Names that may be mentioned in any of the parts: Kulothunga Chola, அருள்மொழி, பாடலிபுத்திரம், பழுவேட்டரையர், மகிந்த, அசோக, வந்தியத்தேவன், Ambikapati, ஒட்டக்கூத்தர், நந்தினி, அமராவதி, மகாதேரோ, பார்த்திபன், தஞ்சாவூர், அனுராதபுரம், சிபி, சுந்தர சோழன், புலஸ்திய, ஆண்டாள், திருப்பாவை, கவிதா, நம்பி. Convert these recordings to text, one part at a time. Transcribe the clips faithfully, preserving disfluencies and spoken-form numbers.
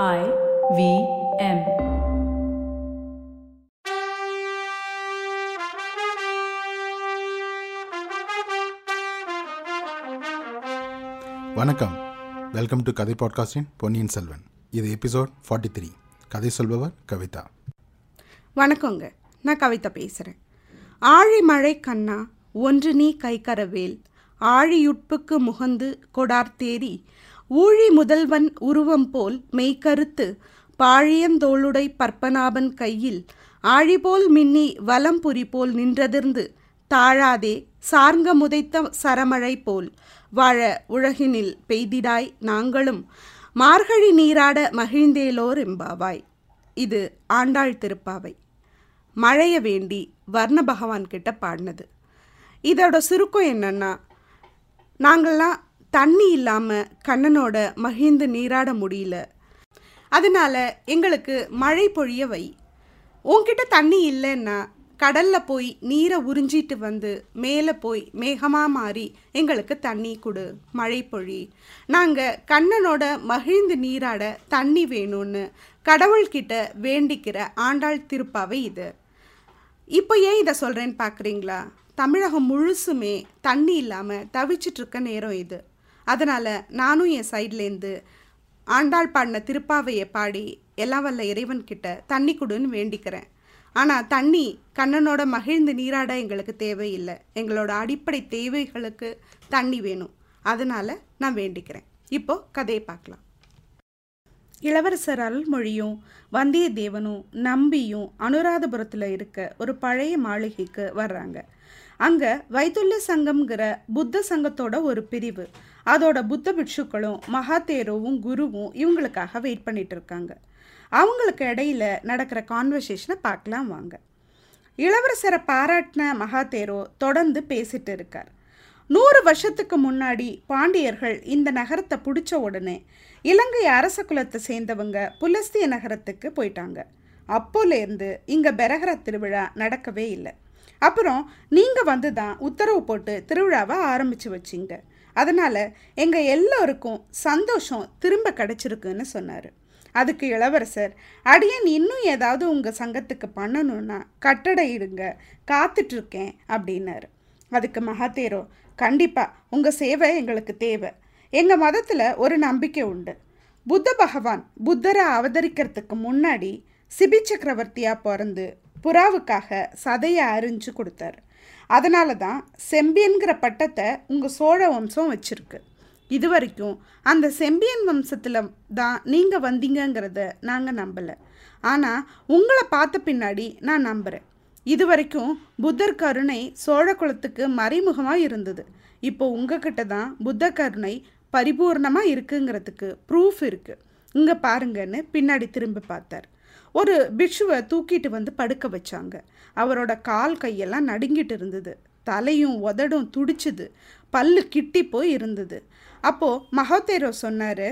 ஐ V M. வணக்கம், welcome to கதை பாட்காஸ்டின் பொன்னியின் செல்வன். இது எபிசோட் நாற்பத்தி மூன்று. கதை சொல்பவர் கவிதா. வணக்கங்க, நான் கவிதா பேசுகிறேன். ஆழி மழை கண்ணா ஒன்று நீ கைக்கரவேல் ஆழியுட்புக்கு முகந்து கொடார்த்தேரி ஊழி முதல்வன் உருவம் போல் மெய்கருத்து பாழியந்தோளுடை பற்பநாபன் கையில் ஆழிபோல் மின்னி வலம்புரி போல் நின்றதிர்ந்து தாழாதே சார்ங்க முதைத்த சரமழை போல் வாழ உலகினில் பெய்திடாய் நாங்களும் மார்கழி நீராட மகிழ்ந்தேலோர் எம்பாவாய். இது ஆண்டாள் திருப்பாவை. மழைய வேண்டி வர்ண பகவான் கிட்ட பாடினது. இதோட சுருக்கம் என்னன்னா, நாங்கள்லாம் தண்ணி இல்லாமல் கண்ணனோட மகிழ்ந்து நீராட முடியல, அதனால் எங்களுக்கு மழை பொழிய வை. உன்கிட்ட தண்ணி இல்லைன்னா கடலில் போய் நீரை உறிஞ்சிட்டு வந்து மேலே போய் மேகமாக மாறி எங்களுக்கு தண்ணி கொடு, மழை பொழி. நாங்கள் கண்ணனோட மகிழ்ந்து நீராட தண்ணி வேணும்னு கடவுள்கிட்ட வேண்டிக்கிற ஆண்டாள் திருப்பாவை இது. இப்போ ஏன் இதை சொல்கிறேன்னு பார்க்குறீங்களா? தமிழகம் முழுசுமே தண்ணி இல்லாமல் தவிச்சிட்ருக்க நேரம் இது. அதனால் நானும் என் சைட்லேருந்து ஆண்டாள் பாடின திருப்பாவையை பாடி எல்லாம் வல்ல இறைவன்கிட்ட தண்ணி கொடுன்னு வேண்டிக்கிறேன். ஆனால் தண்ணி கண்ணனோட மகிழ்ந்து நீராட எங்களுக்கு தேவையில்லை. எங்களோட அடிப்படை தேவைகளுக்கு தண்ணி வேணும். அதனால் நான் வேண்டிக்கிறேன். இப்போது கதையை பார்க்கலாம். இளவரசர் அருள்மொழியும் வந்தியத்தேவனும் நம்பியும் அனுராதபுரத்தில் இருக்க ஒரு பழைய மாளிகைக்கு வர்றாங்க. அங்கே வைத்துல்ய சங்கம்ங்கிற புத்த சங்கத்தோட ஒரு பிரிவு, அதோட புத்த பிட்சுக்களும் மகாதேரோவும் குருவும் இவங்களுக்காக வெயிட் பண்ணிட்டு இருக்காங்க. அவங்களுக்கு இடையில நடக்கிற கான்வர்சேஷனை பார்க்கலாம் வாங்க. இளவரசரை பாராட்டின மகாதேரோ தொடர்ந்து பேசிட்டு இருக்கார். நூறு வருஷத்துக்கு முன்னாடி பாண்டியர்கள் இந்த நகரத்தை பிடிச்ச உடனே இலங்கை அரச குலத்தை சேர்ந்தவங்க புலஸ்திய நகரத்துக்கு போயிட்டாங்க. அப்போலேருந்து இங்கே பெருகிற திருவிழா நடக்கவே இல்லை. அப்புறம் நீங்கள் வந்து தான் உத்தரவு போட்டு திருவிழாவை ஆரம்பித்து வச்சிங்க. அதனால் எங்கள் எல்லோருக்கும் சந்தோஷம் திரும்ப கிடச்சிருக்குன்னு சொன்னார். அதுக்கு இளவரசர், அடியேன் இன்னும் ஏதாவது உங்கள் சங்கத்துக்கு பண்ணணும்னா கட்டளை இடுங்க, காத்துட்ருக்கேன் அப்படின்னாரு. அதுக்கு மகாதேரோ, கண்டிப்பாக உங்கள் சேவை எங்களுக்கு தேவை. எங்கள் மதத்தில் ஒரு நம்பிக்கை உண்டு. புத்த பகவான் புத்தரை அவதரிக்கிறதுக்கு முன்னாடி சிபி சக்கரவர்த்தியாக பிறந்து புறாவுக்காக சதையை அரிஞ்சு கொடுத்தாரு. அதனால தான் செம்பியன்கிற பட்டத்தை உங்கள் சோழ வம்சம் வச்சுருக்கு. இது வரைக்கும் அந்த செம்பியன் வம்சத்தில் தான் நீங்கள் வந்தீங்கங்கிறத நாங்கள் நம்பலை. ஆனால் உங்களை பார்த்த பின்னாடி நான் நம்புகிறேன். இது வரைக்கும் புத்தர் கருணை சோழ குலத்துக்கு மறைமுகமாக இருந்தது. இப்போ உங்ககிட்ட தான் புத்த கருணை பரிபூர்ணமாக இருக்குங்கிறதுக்கு ப்ரூஃப் இருக்குது. இங்கே பாருங்கன்னு பின்னாடி திரும்ப பார்த்தார். ஒரு பிட்சுவை தூக்கிட்டு வந்து படுக்க வச்சாங்க. அவரோட கால் கையெல்லாம் நடுங்கிட்டு இருந்தது. தலையும் உதடும் துடிச்சுது. பல்லு கிட்டி போய் இருந்தது. அப்போது மகாதேரோ சொன்னார்,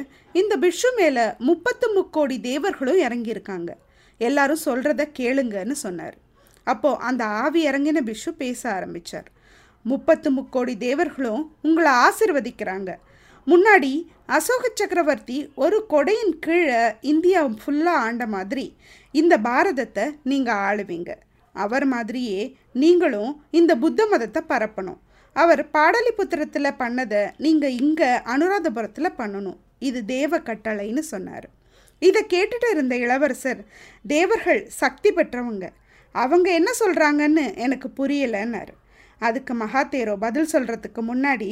இந்த பிட்சு மேலே முப்பத்து முக்கோடி தேவர்களும் இறங்கியிருக்காங்க, எல்லாரும் சொல்கிறத கேளுங்கன்னு சொன்னார். அப்போது அந்த ஆவி இறங்கின பிட்சு பேச ஆரம்பித்தார். முப்பத்து முக்கோடி தேவர்களும் உங்களை ஆசிர்வதிக்கிறாங்க. முன்னாடி அசோக சக்கரவர்த்தி ஒரு கொடையின் கீழே இந்தியா ஃபுல்லாக ஆண்ட மாதிரி இந்த பாரதத்தை நீங்கள் ஆளுவீங்க. அவர் மாதிரியே நீங்களும் இந்த புத்த மதத்தை பரப்பணும். அவர் பாடலிபுத்திரத்தில் பண்ணதை நீங்கள் இங்கே அனுராதபுரத்தில் பண்ணணும். இது தேவ கட்டளைன்னு சொன்னார். இதை கேட்டுட்டு இருந்த இளவரசர், தேவர்கள் சக்தி பெற்றவங்க, அவங்க என்ன சொல்கிறாங்கன்னு எனக்கு புரியலைன்னாரு. அதுக்கு மகாதேரோ பதில் சொல்கிறதுக்கு முன்னாடி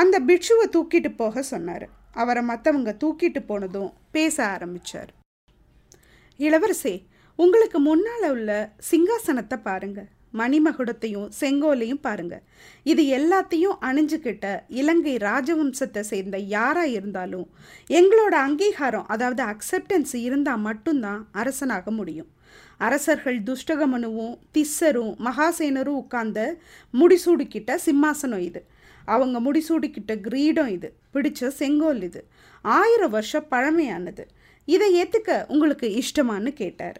அந்த பிட்சுவை தூக்கிட்டு போக சொன்னார். அவரை மற்றவங்க தூக்கிட்டு போனதும் பேச ஆரம்பித்தார். இளவரசே, உங்களுக்கு முன்னால் உள்ள சிங்காசனத்தை பாருங்கள், மணிமகுடத்தையும் செங்கோலையும் பாருங்கள். இது எல்லாத்தையும் அணிஞ்சுக்கிட்ட இலங்கை ராஜவம்சத்தை சேர்ந்த யாராக இருந்தாலும் எங்களோட அங்கீகாரம், அதாவது அக்செப்டன்ஸ் இருந்தால் மட்டும்தான் அரசனாக முடியும். அரசர்கள் துஷ்டகமனுவும் திஸ்ஸரும் மகாசேனரும் உட்கார்ந்த முடிசூடிக்கிட்ட சிம்மாசனம் இது, அவங்க முடிசூடிக்கிட்ட கிரீடம் இது, பிடிச்ச செங்கோல் இது, ஆயிரம் வருஷம் பழமையானது. இதை ஏற்றுக்க உங்களுக்கு இஷ்டமானு கேட்டார்.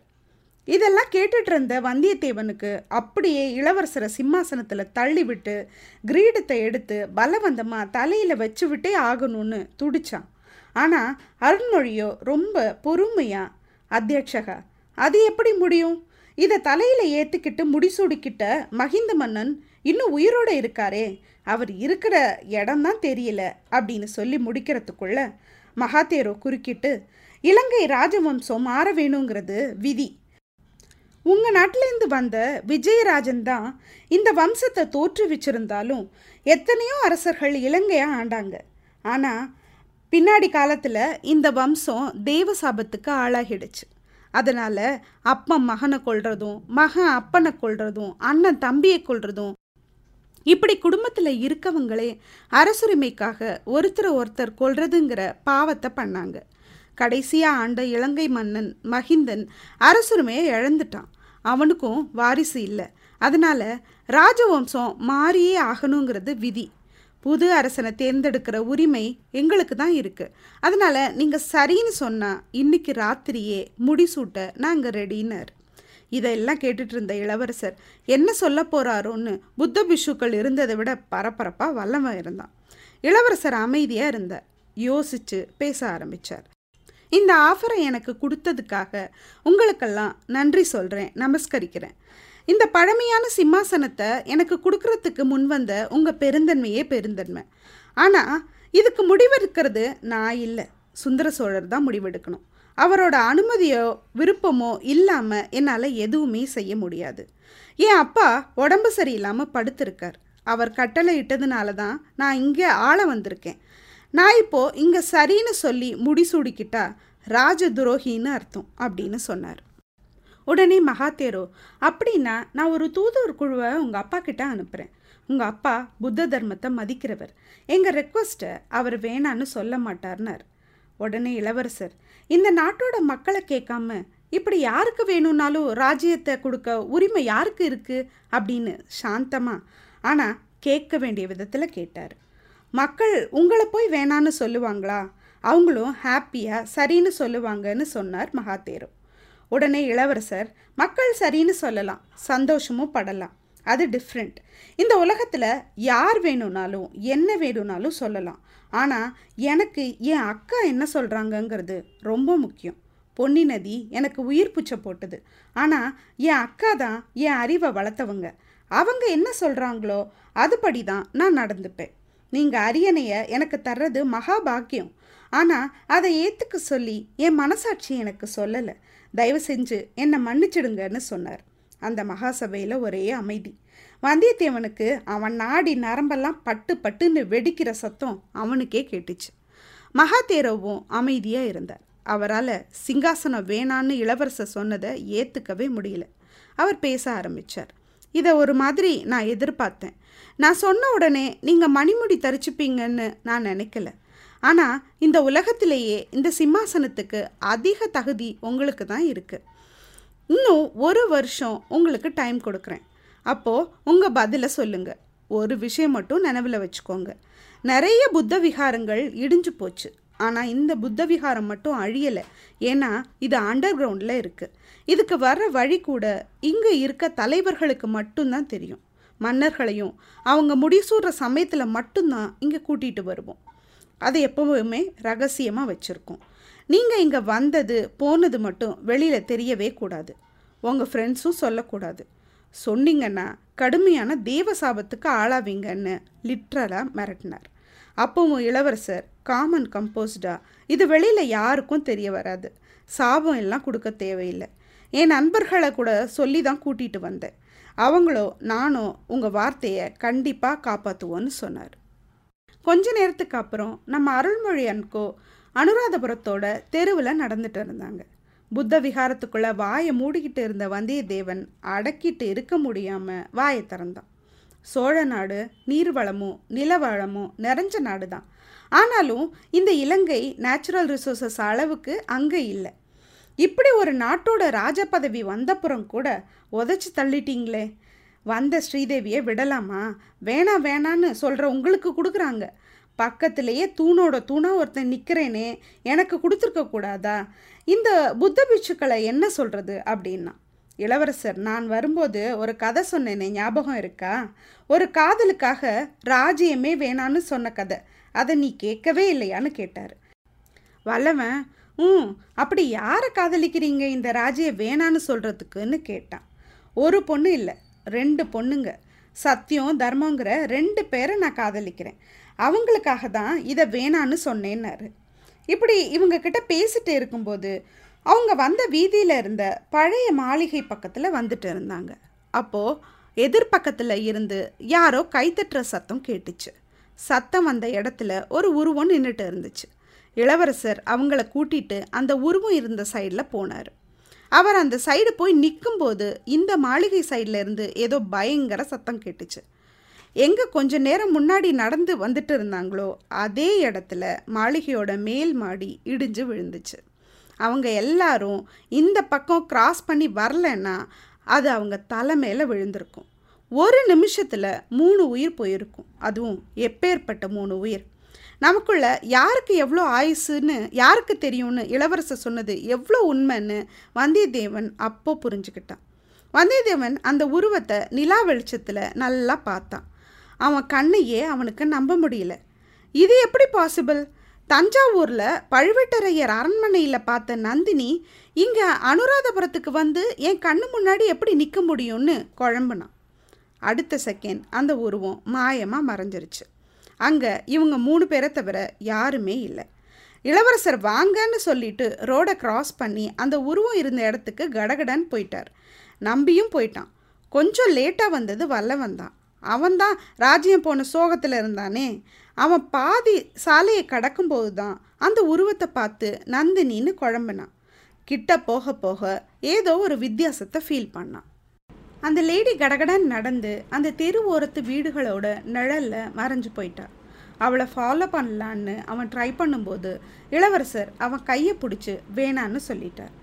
இதெல்லாம் கேட்டுட்டு இருந்த வந்தியத்தேவனுக்கு அப்படியே இளவரசரை சிம்மாசனத்தில் தள்ளிவிட்டு கிரீடத்தை எடுத்து பலவந்தமாக தலையில் வச்சு விட்டே ஆகணும்னு துடிச்சான். ஆனால் அருள்மொழியோ ரொம்ப பொறுமையா, அத்தியட்சகா அது எப்படி முடியும்? இதை தலையில் ஏற்றிக்கிட்டு முடிசூடிக்கிட்ட மகிந்த மன்னன் இன்னும் உயிரோடு இருக்காரே, அவர் இருக்கிற இடம்தான் தெரியல அப்படின்னு சொல்லி முடிக்கிறதுக்குள்ள மகாதேரோ குறுக்கிட்டு, இலங்கை ராஜவம்சம் மாற வேணுங்கிறது விதி. உங்கள் நாட்டிலேருந்து வந்த விஜயராஜன் தான் இந்த வம்சத்தை தோற்றுவிச்சிருந்தாலும் எத்தனையோ அரசர்கள் இலங்கையாக ஆண்டாங்க. ஆனால் பின்னாடி காலத்தில் இந்த வம்சம் தெய்வ சாபத்துக்கு ஆளாகிடுச்சு. அதனால் அப்பன் மகனை கொள்றதும், மகன் அப்பனை கொள்றதும், அண்ணன் தம்பியை கொள்றதும், இப்படி குடும்பத்தில் இருக்கவங்களே அரசுரிமைக்காக ஒருத்தரை ஒருத்தர் கொள்றதுங்கிற பாவத்தை பண்ணாங்க. கடைசியாக ஆண்ட இலங்கை மன்னன் மகிந்தன் அரசுரிமையை இழந்துட்டான். அவனுக்கும் வாரிசு இல்லை. அதனால் ராஜவம்சம் மாறியே ஆகணுங்கிறது விதி. புது அரசனை தேர்ந்தெடுக்கிற உரிமை எங்களுக்கு தான் இருக்குது. அதனால் நீங்கள் சரின்னு சொன்னால் இன்றைக்கி ராத்திரியே முடிசூட்ட நாங்கள் ரெடினார். இதெல்லாம் கேட்டுட்டு இருந்த இளவரசர் என்ன சொல்ல போகிறாரோன்னு புத்த பிஷுக்கள் இருந்ததை விட பரபரப்பாக வல்லவன் இருந்தான். இளவரசர் அமைதியாக இருந்தார். யோசித்து பேச ஆரம்பித்தார். இந்த ஆஃபரை எனக்கு கொடுத்ததுக்காக உங்களுக்கெல்லாம் நன்றி சொல்கிறேன், நமஸ்கரிக்கிறேன். இந்த பழமையான சிம்மாசனத்தை எனக்கு கொடுக்கறதுக்கு முன் வந்த உங்கள் பெருந்தன்மையே பெருந்தன்மை. ஆனால் இதுக்கு முடிவெடுக்கிறது நான் இல்லை, சுந்தர சோழர் தான் முடிவெடுக்கணும். அவரோட அனுமதியோ விருப்பமோ இல்லாமல் என்னால் எதுவுமே செய்ய முடியாது. என் அப்பா உடம்பு சரியில்லாமல் படுத்திருக்கார். அவர் கட்டளை இட்டதுனால தான் நான் இங்கே ஆள வந்திருக்கேன். நான் இப்போது இங்கே சரின்னு சொல்லி முடிசூடிக்கிட்டா ராஜ துரோகின்னு அர்த்தம் அப்படின்னு சொன்னார். உடனே மகாதேரோ, அப்படின்னா நான் ஒரு தூதுவர் குழுவை உங்கள் அப்பா கிட்ட அனுப்புகிறேன். உங்கள் அப்பா புத்த தர்மத்தை மதிக்கிறவர். எங்கள் ரெக்வஸ்ட்டை அவர் வேணான்னு சொல்ல மாட்டார்னார். உடனே இளவரசர், இந்த நாட்டோட மக்களை கேட்காம இப்படி யாருக்கு வேணும்னாலும் ராஜ்யத்தை கொடுக்க உரிமை யாருக்கு இருக்குது அப்படின்னு சாந்தமாக ஆனால் கேட்க வேண்டிய விதத்தில் கேட்டார். மக்கள் உங்களை போய் வேணான்னு சொல்லுவாங்களா? அவங்களும் ஹாப்பியாக சரின்னு சொல்லுவாங்கன்னு சொன்னார் மகாதேரோ. உடனே இளவரசர், மக்கள் சரின்னு சொல்லலாம், சந்தோஷமும் படலாம், அது டிஃப்ரெண்ட். இந்த உலகத்தில் யார் வேணும்னாலும் என்ன வேணும்னாலும் சொல்லலாம். ஆனால் எனக்கு என் அக்கா என்ன சொல்கிறாங்கங்கிறது ரொம்ப முக்கியம். பொன்னி நதி எனக்கு உயிர் பூச்ச போட்டது. ஆனால் என் அக்கா தான் என் அறிவை வளர்த்தவங்க. அவங்க என்ன சொல்கிறாங்களோ அதுபடி தான் நான் நடந்துப்பேன். நீங்கள் அரியணையை எனக்கு தர்றது மகாபாக்கியம். ஆனால் அதை ஏற்றுக்க சொல்லி என் மனசாட்சி எனக்கு சொல்லலை. தயவு செஞ்சு என்னை மன்னிச்சிடுங்கன்னு சொன்னார். அந்த மகாசபையில் ஒரே அமைதி. வந்தியத்தேவனுக்கு அவன் நாடி நரம்பெல்லாம் பட்டு பட்டுன்னு வெடிக்கிற சத்தம் அவனுக்கே கேட்டுச்சு. மகாதேரோவும் அமைதியாக இருந்தார். அவரால் சிங்காசனம் வேணான்னு இளவரசர் சொன்னதை ஏற்றுக்கவே முடியல. அவர் பேச ஆரம்பித்தார். இதை ஒரு மாதிரி நான் எதிர்பார்த்தேன். நான் சொன்ன உடனே நீங்கள் மணிமுடி தரிச்சுப்பீங்கன்னு நான் நினைக்கல. ஆனால் இந்த உலகத்திலேயே இந்த சிம்மாசனத்துக்கு அதிக தகுதி உங்களுக்கு தான் இருக்குது. இன்னும் ஒரு வருஷம் உங்களுக்கு டைம் கொடுக்குறேன். அப்போது உங்கள் பதிலை சொல்லுங்கள். ஒரு விஷயம் மட்டும் நினைவில் வச்சுக்கோங்க. நிறைய புத்த விகாரங்கள் இடிஞ்சு போச்சு. ஆனால் இந்த புத்த விகாரம் மட்டும் அழியலை. ஏன்னா இது அண்டர் கிரவுண்டில் இருக்குது. இதுக்கு வர்ற வழி கூட இங்கே இருக்க தலைவர்களுக்கு மட்டும்தான் தெரியும். மன்னர்களையும் அவங்க முடிசூடுற சமயத்தில் மட்டும்தான் இங்கே கூட்டிகிட்டு வருவோம். அதை எப்போவுமே ரகசியமாக வச்சுருக்கோம். நீங்கள் இங்கே வந்தது போனது மட்டும் வெளியில் தெரியவே கூடாது. உங்கள் ஃப்ரெண்ட்ஸும் சொல்லக்கூடாது. சொன்னீங்கன்னா கடுமையான தெய்வ சாபத்துக்கு ஆளாவீங்கன்னு லிட்ரலாக மிரட்டினார். அப்பவும் இளவரசர் காமன் கம்போஸ்டாக, இது வெளியில் யாருக்கும் தெரிய வராது, சாபம் எல்லாம் கொடுக்க தேவையில்லை. என் நண்பர்களை கூட சொல்லி தான் கூட்டிகிட்டு வந்தேன். அவங்களோ நானோ உங்கள் வார்த்தையை கண்டிப்பாக காப்பாற்றுவோன்னு சொன்னார். கொஞ்ச நேரத்துக்கு அப்புறம் நம்ம அருள்மொழி அன்கோ அனுராதபுரத்தோட தெருவில் நடந்துட்டு இருந்தாங்க. புத்த விகாரத்துக்குள்ளே வாயை மூடிக்கிட்டு இருந்த வந்தியத்தேவன் அடக்கிட்டு இருக்க முடியாமல் வாயை திறந்தான். சோழ நாடு நீர்வளமும் நிலவளமும் நிறைஞ்ச நாடு தான். ஆனாலும் இந்த இலங்கை நேச்சுரல் ரிசோர்ஸஸ் அளவுக்கு அங்கே இல்லை. இப்படி ஒரு நாட்டோட ராஜபதவி வந்தப்புறம் கூட உதச்சி தள்ளிட்டீங்களே, வந்த ஸ்ரீதேவியை விடலாமா? வேணாம் வேணான்னு சொல்கிற உங்களுக்கு கொடுக்குறாங்க. பக்கத்திலேயே தூணோட தூணாக ஒருத்தன் நிற்கிறேனே, எனக்கு கொடுத்துருக்க கூடாதா? இந்த புத்த பிட்சுக்களை என்ன சொல்கிறது அப்படின்னா, இளவரசர் நான் வரும்போது ஒரு கதை சொன்னேனே, ஞாபகம் இருக்கா? ஒரு காதலுக்காக ராஜ்யமே வேணான்னு சொன்ன கதை. அதை நீ கேட்கவே இல்லையான்னு கேட்டார். வல்லவன், ம் அப்படி யாரை காதலிக்கிறீங்க இந்த ராஜியை வேணான்னு சொல்கிறதுக்குன்னு கேட்டான். ஒரு பொண்ணு இல்லை, ரெண்டு பொண்ணுங்க, சத்தியம் தர்மங்கிற ரெண்டு பேரை நான் காதலிக்கிறேன், அவங்களுக்காக தான் இதை வேணான்னு சொன்னேன்னாரு. இப்படி இவங்கக்கிட்ட பேசிகிட்டு இருக்கும்போது அவங்க வந்த வீதியில் இருந்த பழைய மாளிகை பக்கத்தில் வந்துட்டு இருந்தாங்க. அப்போது எதிர்பக்கத்தில் இருந்து யாரோ கைத்தட்டுற சத்தம் கேட்டுச்சு. சத்தம் வந்த இடத்துல ஒரு உருவம் நின்றுட்டு இருந்துச்சு. இளவரசர் அவங்கள கூட்டிகிட்டு அந்த உருவம் இருந்த சைடில் போனார். அவர் அந்த சைடு போய் நிற்கும்போது இந்த மாளிகை சைடில் இருந்து ஏதோ பயங்கர சத்தம் கேட்டுச்சு. எங்கே கொஞ்ச நேரம் முன்னாடி நடந்து வந்துட்டு இருந்தாங்களோ அதே இடத்துல மாளிகையோட மேல் மாடி இடிஞ்சு விழுந்துச்சு. அவங்க எல்லாரும் இந்த பக்கம் கிராஸ் பண்ணி வரலன்னா அது அவங்க தலை மேலே விழுந்திருக்கும். ஒரு நிமிஷத்தில் மூணு உயிர் போயிருக்கும். அதுவும் எப்பேற்பட்ட மூணு உயிர். நமக்குள்ள யாருக்கு எவ்வளோ ஆயுசுன்னு யாருக்கு தெரியும்னு இளவரசர் சொன்னது எவ்வளோ உண்மைன்னு வந்தியத்தேவன் அப்போ புரிஞ்சுக்கிட்டான். வந்தியத்தேவன் அந்த உருவத்தை நிலா வெளிச்சத்தில் நல்லா பார்த்தான். அவன் கண்ணையே அவனுக்கு நம்ப முடியல. இது எப்படி பாசிபிள்? தஞ்சாவூரில் பழுவேட்டரையர் அரண்மனையில் பார்த்த நந்தினி இங்கே அனுராதபுரத்துக்கு வந்து என் கண்ணு முன்னாடி எப்படி நிற்க முடியும்னு குழம்புனான். அடுத்த செகண்ட் அந்த உருவம் மாயமாக மறைஞ்சிருச்சு. அங்கே இவங்க மூணு பேரை தவிர யாருமே இல்லை. இளவரசர் வாங்கன்னு சொல்லிட்டு ரோடை க்ராஸ் பண்ணி அந்த உருவம் இருந்த இடத்துக்கு கடகடன்னு போயிட்டார். நம்பியும் போயிட்டான். கொஞ்சம் லேட்டாக வந்தது வல்லவன் தான். அவன்தான் ராஜ்யம் போன சோகத்தில் இருந்தானே. அவன் பாதி சாலையை கடக்கும்போது தான் அந்த உருவத்தை பார்த்து நந்தினின்னு குழம்பினான். கிட்ட போக போக ஏதோ ஒரு வித்தியாசத்தை ஃபீல் பண்ணான். அந்த லேடி கடகடன் நடந்து அந்த தெரு ஓரத்து வீடுகளோட நிழலில் மறைஞ்சு போயிட்டான். அவளை ஃபாலோ பண்ணலான்னு அவன் ட்ரை பண்ணும்போது இளவரசர் அவன் கையை பிடிச்சி வேணான்னு சொல்லிட்டார்.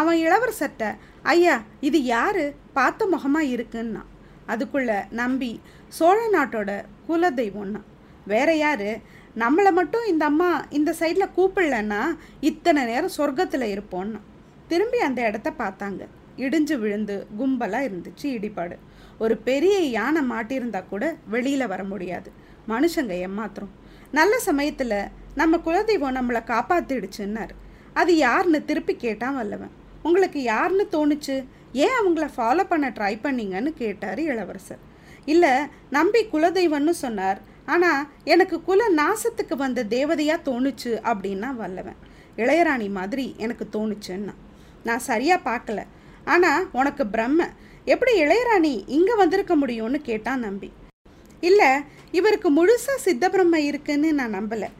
அவன் இளவரசர்கிட்ட, ஐயா இது யார், பார்த்த முகமாக இருக்குன்னா. அதுக்குள்ளே நம்பி, சோழ நாட்டோட குலதெய்வம்னா வேற யார், நம்மளை மட்டும் இந்த அம்மா இந்த சைடில் கூப்பிடலன்னா இத்தனை நேரம் சொர்க்கத்தில் இருப்போம்னா. திரும்பி அந்த இடத்த பார்த்தாங்க. இடிஞ்சு விழுந்து கும்பலாக இருந்துச்சு இடிபாடு. ஒரு பெரிய யானை மாட்டியிருந்தா கூட வெளியில் வர முடியாது. மனுஷங்க ஏமாத்திரம். நல்ல சமயத்தில் நம்ம குலதெய்வம் நம்மளை காப்பாற்றிடுச்சுன்னார். அது யாருன்னு திருப்பி கேட்டான் வல்லவன். உங்களுக்கு யாருன்னு தோணுச்சு, ஏன் அவங்கள ஃபாலோ பண்ண ட்ரை பண்ணிங்கன்னு கேட்டார் இளவரசர். இல்லை, நம்பி குலதெய்வம்னு சொன்னார், ஆனால் எனக்கு குல நாசத்துக்கு வந்த தேவதையாக தோணுச்சு அப்படின்னா வல்லவன். இளையராணி மாதிரி எனக்கு தோணுச்சுன்னா. நான் சரியாக பார்க்கல, ஆனால் உனக்கு பிரம்ம எப்படி இளையராணி இங்கே வந்திருக்க முடியும்னு கேட்டான் நம்பி. இல்லை, இவருக்கு முழுசாக சித்த பிரம்மை இருக்குன்னு நான் நம்பலை,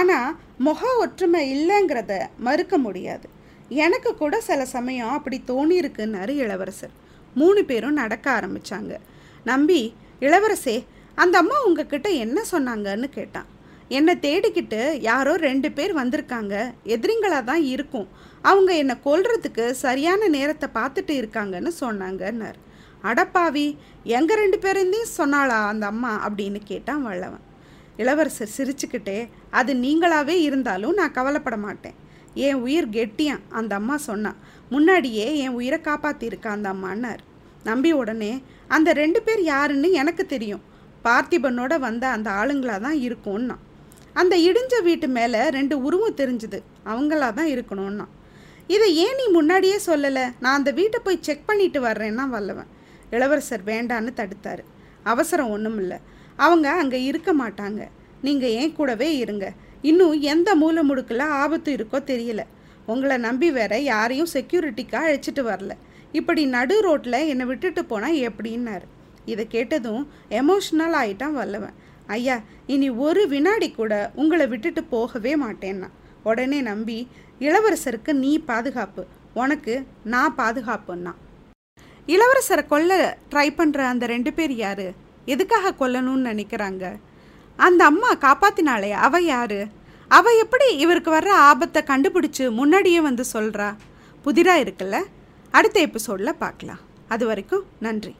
ஆனால் முக ஒற்றுமை இல்லைங்கிறத மறுக்க முடியாது, எனக்கு கூட சில சமயம் அப்படி தோணியிருக்குன்னாரு இளவரசர். மூணு பேரும் நடக்க ஆரம்பித்தாங்க. நம்பி, இளவரசே அந்த அம்மா உங்ககிட்ட என்ன சொன்னாங்கன்னு கேட்டான். என்னை தேடிக்கிட்டு யாரோ ரெண்டு பேர் வந்திருக்காங்க, எதிரிங்களாக தான் இருக்கும், அவங்க என்னை கொல்றதுக்கு சரியான நேரத்தை பார்த்துட்டு இருக்காங்கன்னு சொன்னாங்கன்னார். அடப்பாவி, எங்கள் ரெண்டு பேரையும் சொன்னாளா அந்த அம்மா அப்படின்னு கேட்டான் வல்லவன். இளவரசர் சிரிச்சுக்கிட்டே, அது நீங்களாவே இருந்தாலும் நான் கவலைப்பட மாட்டேன், என் உயிர் கெட்டியான் அந்த அம்மா சொன்னான், முன்னாடியே என் உயிரை காப்பாற்றிருக்கா அந்த அம்மான்னார். நம்பி உடனே, அந்த ரெண்டு பேர் யாருன்னு எனக்கு தெரியும், பார்த்திபனோட வந்த அந்த ஆளுங்களாக தான் இருக்கும்னா. அந்த இடிஞ்ச வீட்டு மேலே ரெண்டு உருவம் தெரிஞ்சுது, அவங்களா தான் இருக்கணும்னா. இதை ஏன் நீ முன்னாடியே சொல்லலை, நான் அந்த வீட்டை போய் செக் பண்ணிட்டு வர்றேன்னா வல்லவன். இளவரசர் வேண்டான்னு தடுத்தார். அவசரம் ஒன்றும் இல்லை, அவங்க அங்கே இருக்க மாட்டாங்க, நீங்கள் ஏன் கூடவே இருங்க, இன்னும் எந்த மூலை முடுக்கில் ஆபத்து இருக்கோ தெரியல, உங்களை நம்பி வேற யாரையும் செக்யூரிட்டிக்காக அழைச்சிட்டு வரல, இப்படி நடு ரோட்டில் என்னை விட்டுட்டு போனால் எப்படின்னாரு. இதை கேட்டதும் எமோஷ்னல் ஆகிட்டான் வல்லவன். ஐயா, இனி ஒரு வினாடி கூட உங்களை விட்டுட்டு போகவே மாட்டேன்னா. உடனே நம்பி, இளவரசருக்கு நீ பாதுகாப்பு, உனக்கு நான் பாதுகாப்புன்னா. இளவரசரை கொல்ல ட்ரை பண்ணுற அந்த ரெண்டு பேர் யார், எதுக்காக கொல்லணும்னு நினைக்கிறாங்க, அந்த அம்மா காப்பாத்தினாலே அவ யாரு, அவ எப்படி இவருக்கு வர்ற ஆபத்தை கண்டுபிடிச்சி முன்னாடியே வந்து சொல்கிறா? புதிராக இருக்குல்ல, அடுத்த எபிசோடில் பார்க்கலாம். அது வரைக்கும் நன்றி.